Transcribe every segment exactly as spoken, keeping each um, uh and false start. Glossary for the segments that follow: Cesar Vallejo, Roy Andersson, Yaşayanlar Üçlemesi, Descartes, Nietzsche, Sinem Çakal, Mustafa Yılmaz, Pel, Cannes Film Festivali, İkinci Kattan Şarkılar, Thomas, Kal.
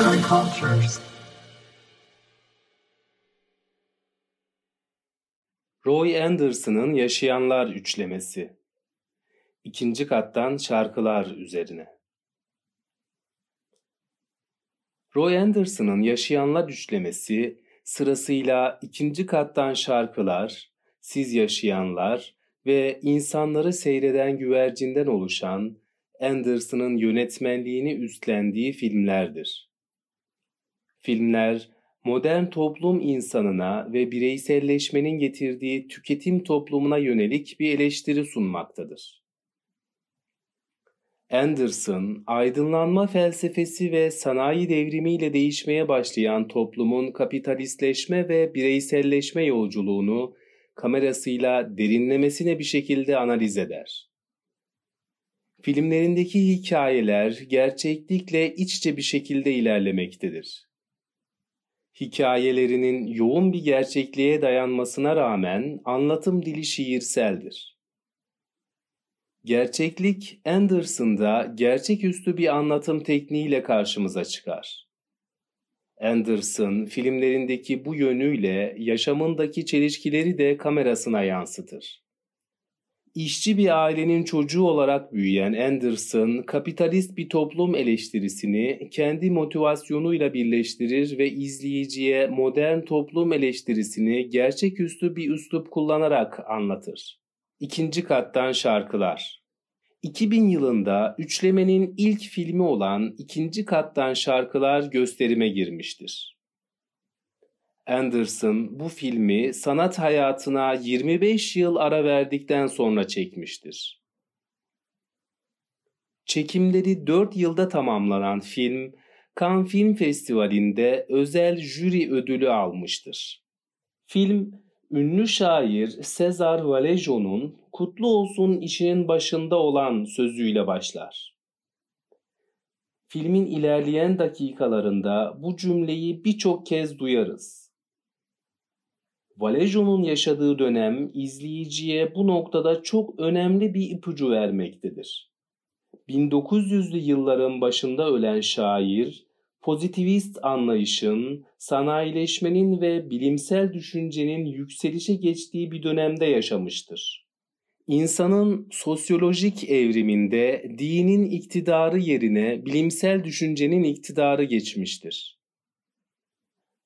Arts and Cultures. Roy Andersson'ın Yaşayanlar Üçlemesi. İkinci Kattan Şarkılar üzerine. Roy Andersson'ın Yaşayanlar Üçlemesi sırasıyla İkinci Kattan Şarkılar, Siz Yaşayanlar ve İnsanları Seyreden Güvercin'den oluşan Anderson'ın yönetmenliğini üstlendiği filmlerdir. Filmler, modern toplum insanına ve bireyselleşmenin getirdiği tüketim toplumuna yönelik bir eleştiri sunmaktadır. Andersson, aydınlanma felsefesi ve sanayi devrimiyle değişmeye başlayan toplumun kapitalistleşme ve bireyselleşme yolculuğunu kamerasıyla derinlemesine bir şekilde analiz eder. Filmlerindeki hikayeler gerçeklikle iç içe bir şekilde ilerlemektedir. Hikayelerinin yoğun bir gerçekliğe dayanmasına rağmen anlatım dili şiirseldir. Gerçeklik, Anderson'da gerçeküstü bir anlatım tekniğiyle karşımıza çıkar. Andersson, filmlerindeki bu yönüyle yaşamındaki çelişkileri de kamerasına yansıtır. İşçi bir ailenin çocuğu olarak büyüyen Andersson, kapitalist bir toplum eleştirisini kendi motivasyonuyla birleştirir ve izleyiciye modern toplum eleştirisini gerçeküstü bir üslup kullanarak anlatır. İkinci Kattan Şarkılar. iki bin yılında üçlemenin ilk filmi olan İkinci Kattan Şarkılar gösterime girmiştir. Andersson bu filmi sanat hayatına yirmi beş yıl ara verdikten sonra çekmiştir. Çekimleri dört yılda tamamlanan film, Cannes Film Festivali'nde özel jüri ödülü almıştır. Film, ünlü şair Cesar Vallejo'nun "Kutlu olsun işinin başında olan" sözüyle başlar. Filmin ilerleyen dakikalarında bu cümleyi birçok kez duyarız. Vallejo'nun yaşadığı dönem izleyiciye bu noktada çok önemli bir ipucu vermektedir. bin dokuz yüzlü yılların başında ölen şair, pozitivist anlayışın, sanayileşmenin ve bilimsel düşüncenin yükselişe geçtiği bir dönemde yaşamıştır. İnsanın sosyolojik evriminde dinin iktidarı yerine bilimsel düşüncenin iktidarı geçmiştir.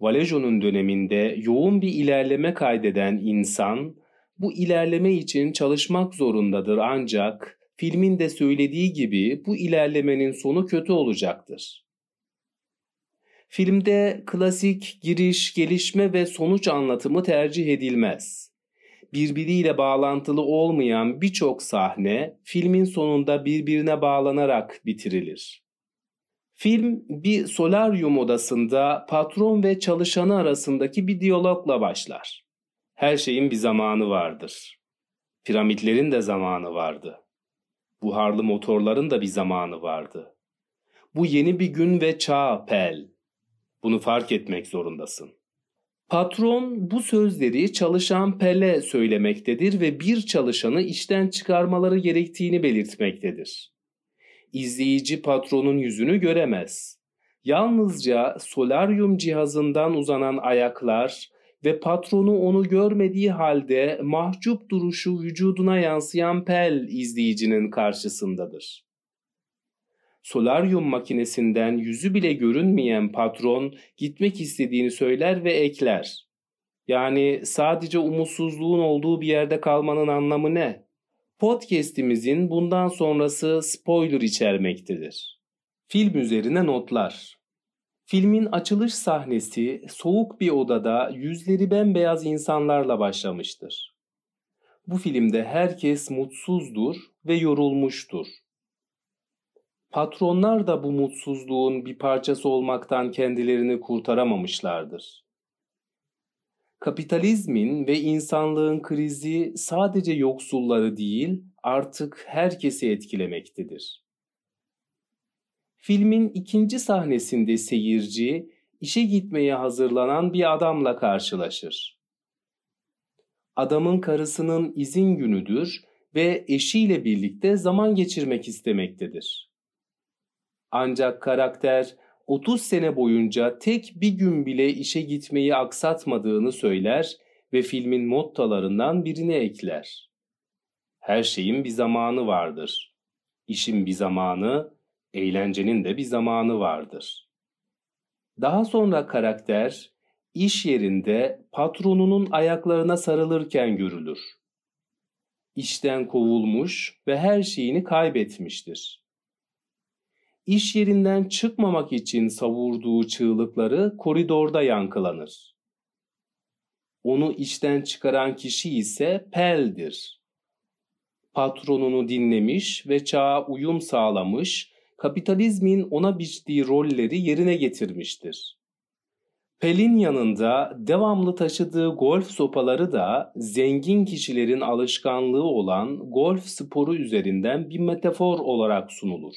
Vallejo'nun döneminde yoğun bir ilerleme kaydeden insan, bu ilerleme için çalışmak zorundadır ancak filmin de söylediği gibi bu ilerlemenin sonu kötü olacaktır. Filmde klasik giriş, gelişme ve sonuç anlatımı tercih edilmez. Birbiriyle bağlantılı olmayan birçok sahne filmin sonunda birbirine bağlanarak bitirilir. Film bir solaryum odasında patron ve çalışanı arasındaki bir diyalogla başlar. Her şeyin bir zamanı vardır. Piramitlerin de zamanı vardı. Buharlı motorların da bir zamanı vardı. Bu yeni bir gün ve çağ Pel. Bunu fark etmek zorundasın. Patron bu sözleri çalışan Pel'e söylemektedir ve bir çalışanı işten çıkarmaları gerektiğini belirtmektedir. İzleyici patronun yüzünü göremez. Yalnızca solaryum cihazından uzanan ayaklar ve patronu onu görmediği halde mahcup duruşu vücuduna yansıyan Pel izleyicinin karşısındadır. Solaryum makinesinden yüzü bile görünmeyen patron gitmek istediğini söyler ve ekler. Yani sadece umutsuzluğun olduğu bir yerde kalmanın anlamı ne? Podcast'imizin bundan sonrası spoiler içermektedir. Film üzerine notlar. Filmin açılış sahnesi soğuk bir odada yüzleri bembeyaz insanlarla başlamıştır. Bu filmde herkes mutsuzdur ve yorulmuştur. Patronlar da bu mutsuzluğun bir parçası olmaktan kendilerini kurtaramamışlardır. Kapitalizmin ve insanlığın krizi sadece yoksulları değil, artık herkesi etkilemektedir. Filmin ikinci sahnesinde seyirci, işe gitmeye hazırlanan bir adamla karşılaşır. Adamın karısının izin günüdür ve eşiyle birlikte zaman geçirmek istemektedir. Ancak karakter otuz sene boyunca tek bir gün bile işe gitmeyi aksatmadığını söyler ve filmin mottalarından birine ekler. Her şeyin bir zamanı vardır. İşin bir zamanı, eğlencenin de bir zamanı vardır. Daha sonra karakter, iş yerinde patronunun ayaklarına sarılırken görülür. İşten kovulmuş ve her şeyini kaybetmiştir. İş yerinden çıkmamak için savurduğu çığlıkları koridorda yankılanır. Onu işten çıkaran kişi ise Pel'dir. Patronunu dinlemiş ve çağa uyum sağlamış, kapitalizmin ona biçtiği rolleri yerine getirmiştir. Pel'in yanında devamlı taşıdığı golf sopaları da zengin kişilerin alışkanlığı olan golf sporu üzerinden bir metafor olarak sunulur.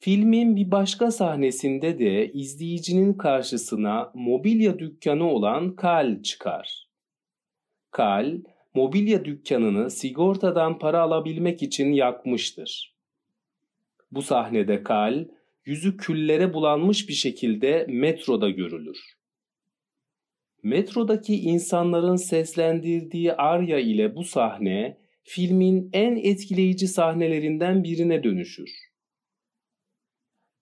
Filmin bir başka sahnesinde de izleyicinin karşısına mobilya dükkanı olan Kal çıkar. Kal, mobilya dükkanını sigortadan para alabilmek için yakmıştır. Bu sahnede Kal, yüzü küllere bulanmış bir şekilde metroda görülür. Metrodaki insanların seslendirdiği arya ile bu sahne, filmin en etkileyici sahnelerinden birine dönüşür.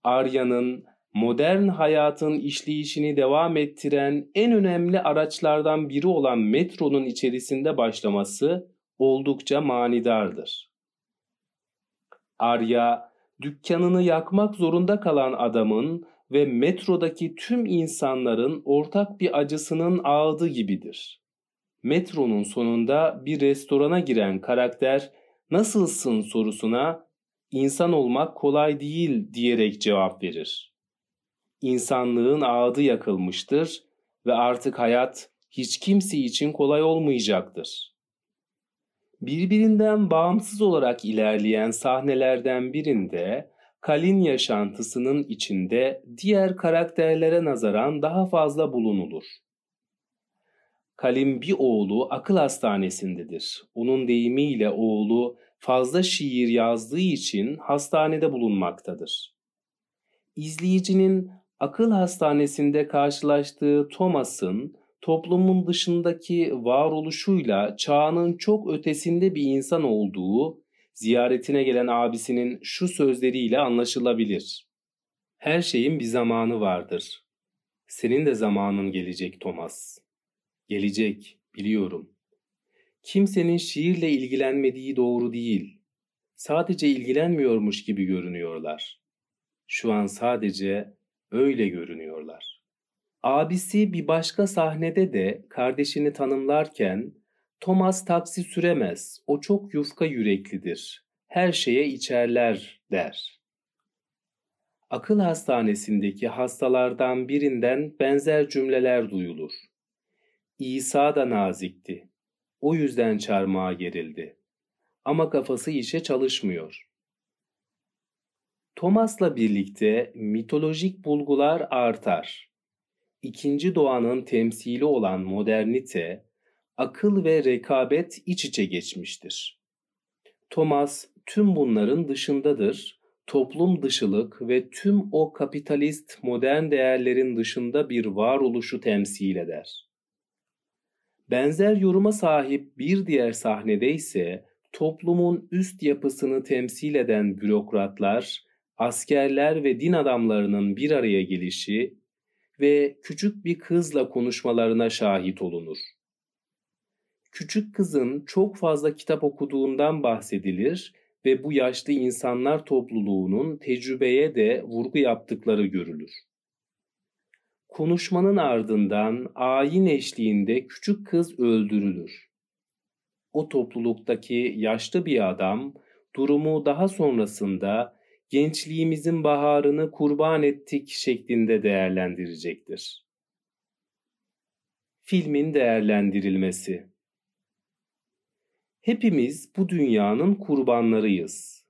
Arya'nın modern hayatın işleyişini devam ettiren en önemli araçlardan biri olan metronun içerisinde başlaması oldukça manidardır. Arya, dükkanını yakmak zorunda kalan adamın ve metrodaki tüm insanların ortak bir acısının ağıdı gibidir. Metronun sonunda bir restorana giren karakter, "Nasılsın?" sorusuna "İnsan olmak kolay değil" diyerek cevap verir. İnsanlığın ağıdı yakılmıştır ve artık hayat hiç kimse için kolay olmayacaktır. Birbirinden bağımsız olarak ilerleyen sahnelerden birinde Kal'in yaşantısının içinde diğer karakterlere nazaran daha fazla bulunulur. Kal'in bir oğlu akıl hastanesindedir. Onun deyimiyle oğlu fazla şiir yazdığı için hastanede bulunmaktadır. İzleyicinin akıl hastanesinde karşılaştığı Thomas'ın toplumun dışındaki varoluşuyla çağının çok ötesinde bir insan olduğu, ziyaretine gelen abisinin şu sözleriyle anlaşılabilir. "Her şeyin bir zamanı vardır. Senin de zamanın gelecek Thomas. Gelecek, biliyorum. Kimsenin şiirle ilgilenmediği doğru değil. Sadece ilgilenmiyormuş gibi görünüyorlar. Şu an sadece öyle görünüyorlar." Abisi bir başka sahnede de kardeşini tanımlarken, "Thomas taksi süremez, o çok yufka yüreklidir, her şeye içerler" der. Akıl hastanesindeki hastalardan birinden benzer cümleler duyulur. "İsa da nazikti, o yüzden çarmıha gerildi, ama kafası işe çalışmıyor." Thomas'la birlikte mitolojik bulgular artar. İkinci doğanın temsili olan modernite, akıl ve rekabet iç içe geçmiştir. Thomas tüm bunların dışındadır, toplum dışılık ve tüm o kapitalist modern değerlerin dışında bir varoluşu temsil eder. Benzer yoruma sahip bir diğer sahnede ise toplumun üst yapısını temsil eden bürokratlar, askerler ve din adamlarının bir araya gelişi ve küçük bir kızla konuşmalarına şahit olunur. Küçük kızın çok fazla kitap okuduğundan bahsedilir ve bu yaşlı insanlar topluluğunun tecrübeye de vurgu yaptıkları görülür. Konuşmanın ardından ayin eşliğinde küçük kız öldürülür. O topluluktaki yaşlı bir adam durumu daha sonrasında "gençliğimizin baharını kurban ettik" şeklinde değerlendirecektir. Filmin değerlendirilmesi. Hepimiz bu dünyanın kurbanlarıyız.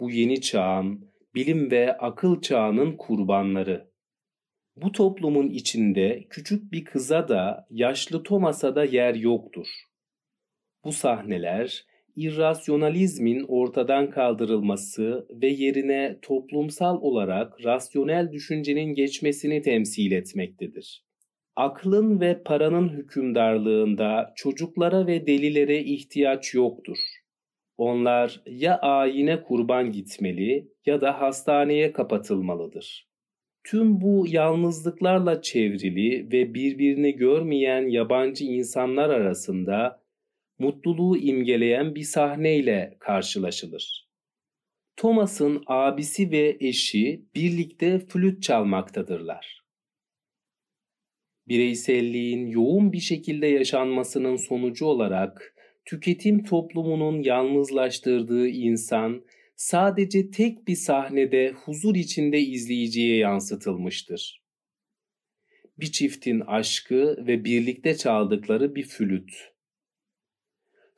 Bu yeni çağın, bilim ve akıl çağının kurbanları. Bu toplumun içinde küçük bir kıza da yaşlı Thomas'a da yer yoktur. Bu sahneler irrasyonalizmin ortadan kaldırılması ve yerine toplumsal olarak rasyonel düşüncenin geçmesini temsil etmektedir. Aklın ve paranın hükümdarlığında çocuklara ve delilere ihtiyaç yoktur. Onlar ya ayine kurban gitmeli ya da hastaneye kapatılmalıdır. Tüm bu yalnızlıklarla çevrili ve birbirini görmeyen yabancı insanlar arasında mutluluğu imgeleyen bir sahneyle karşılaşılır. Thomas'ın abisi ve eşi birlikte flüt çalmaktadırlar. Bireyselliğin yoğun bir şekilde yaşanmasının sonucu olarak tüketim toplumunun yalnızlaştırdığı insan sadece tek bir sahnede huzur içinde izleyiciye yansıtılmıştır. Bir çiftin aşkı ve birlikte çaldıkları bir flüt.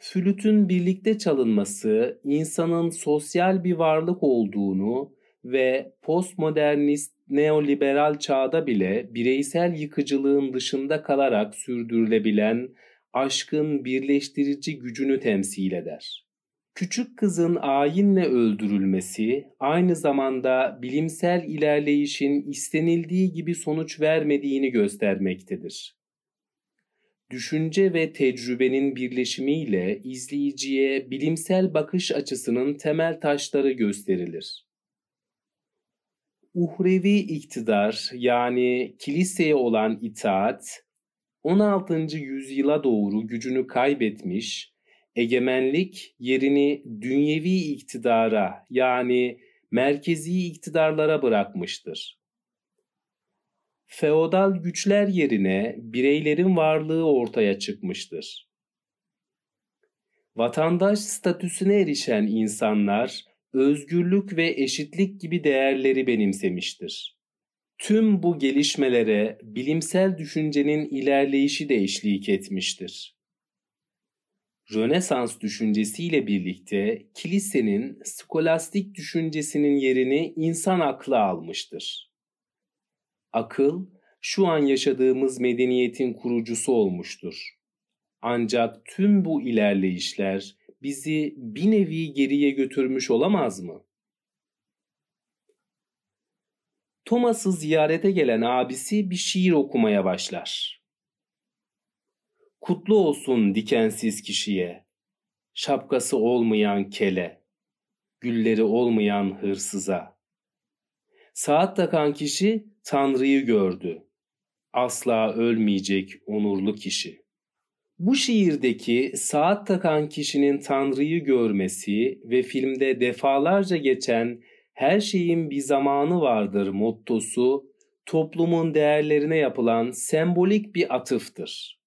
Flütün birlikte çalınması insanın sosyal bir varlık olduğunu ve postmodernist neoliberal çağda bile bireysel yıkıcılığın dışında kalarak sürdürülebilen aşkın birleştirici gücünü temsil eder. Küçük kızın ayinle öldürülmesi aynı zamanda bilimsel ilerleyişin istenildiği gibi sonuç vermediğini göstermektedir. Düşünce ve tecrübenin birleşimiyle izleyiciye bilimsel bakış açısının temel taşları gösterilir. Uhrevi iktidar, yani kiliseye olan itaat, on altıncı yüzyıla doğru gücünü kaybetmiş, egemenlik yerini dünyevi iktidara, yani merkezi iktidarlara bırakmıştır. Feodal güçler yerine bireylerin varlığı ortaya çıkmıştır. Vatandaş statüsüne erişen insanlar özgürlük ve eşitlik gibi değerleri benimsemiştir. Tüm bu gelişmelere bilimsel düşüncenin ilerleyişi de eşlik etmiştir. Rönesans düşüncesiyle birlikte kilisenin skolastik düşüncesinin yerini insan aklı almıştır. Akıl, şu an yaşadığımız medeniyetin kurucusu olmuştur. Ancak tüm bu ilerleyişler bizi bir nevi geriye götürmüş olamaz mı? Thomas'ı ziyarete gelen abisi bir şiir okumaya başlar. Kutlu olsun dikensiz kişiye, şapkası olmayan kele, gülleri olmayan hırsıza. Saat takan kişi Tanrı'yı gördü. Asla ölmeyecek onurlu kişi. Bu şiirdeki saat takan kişinin Tanrı'yı görmesi ve filmde defalarca geçen her şeyin bir zamanı vardır mottosu toplumun değerlerine yapılan sembolik bir atıftır.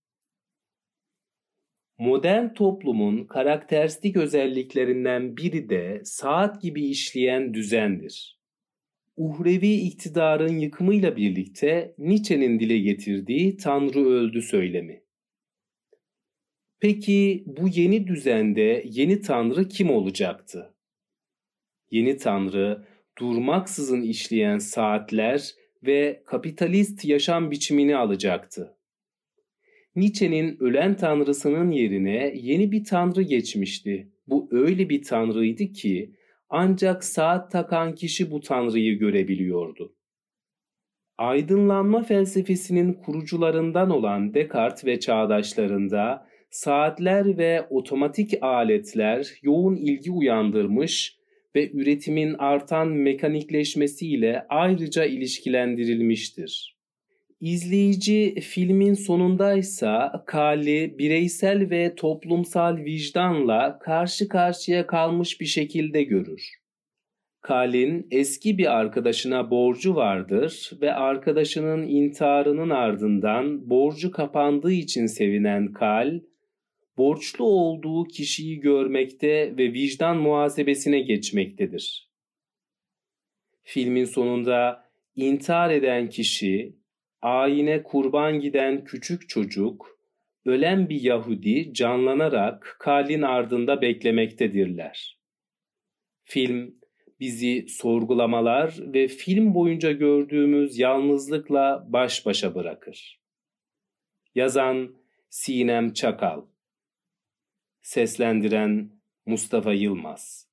Modern toplumun karakteristik özelliklerinden biri de saat gibi işleyen düzendir. Uhrevi iktidarın yıkımıyla birlikte Nietzsche'nin dile getirdiği Tanrı öldü söylemi. Peki bu yeni düzende yeni Tanrı kim olacaktı? Yeni Tanrı, durmaksızın işleyen saatler ve kapitalist yaşam biçimini alacaktı. Nietzsche'nin ölen Tanrısının yerine yeni bir Tanrı geçmişti. Bu öyle bir Tanrıydı ki ancak saat takan kişi bu Tanrıyı görebiliyordu. Aydınlanma felsefesinin kurucularından olan Descartes ve çağdaşlarında saatler ve otomatik aletler yoğun ilgi uyandırmış ve üretimin artan mekanikleşmesiyle ayrıca ilişkilendirilmiştir. İzleyici filmin sonundaysa Kal'i bireysel ve toplumsal vicdanla karşı karşıya kalmış bir şekilde görür. Kal'in eski bir arkadaşına borcu vardır ve arkadaşının intiharının ardından borcu kapandığı için sevinen Kal, borçlu olduğu kişiyi görmekte ve vicdan muhasebesine geçmektedir. Filmin sonunda intihar eden kişi, ayine kurban giden küçük çocuk, ölen bir Yahudi canlanarak Kal'in ardında beklemektedirler. Film bizi sorgulamalar ve film boyunca gördüğümüz yalnızlıkla baş başa bırakır. Yazan Sinem Çakal, seslendiren Mustafa Yılmaz.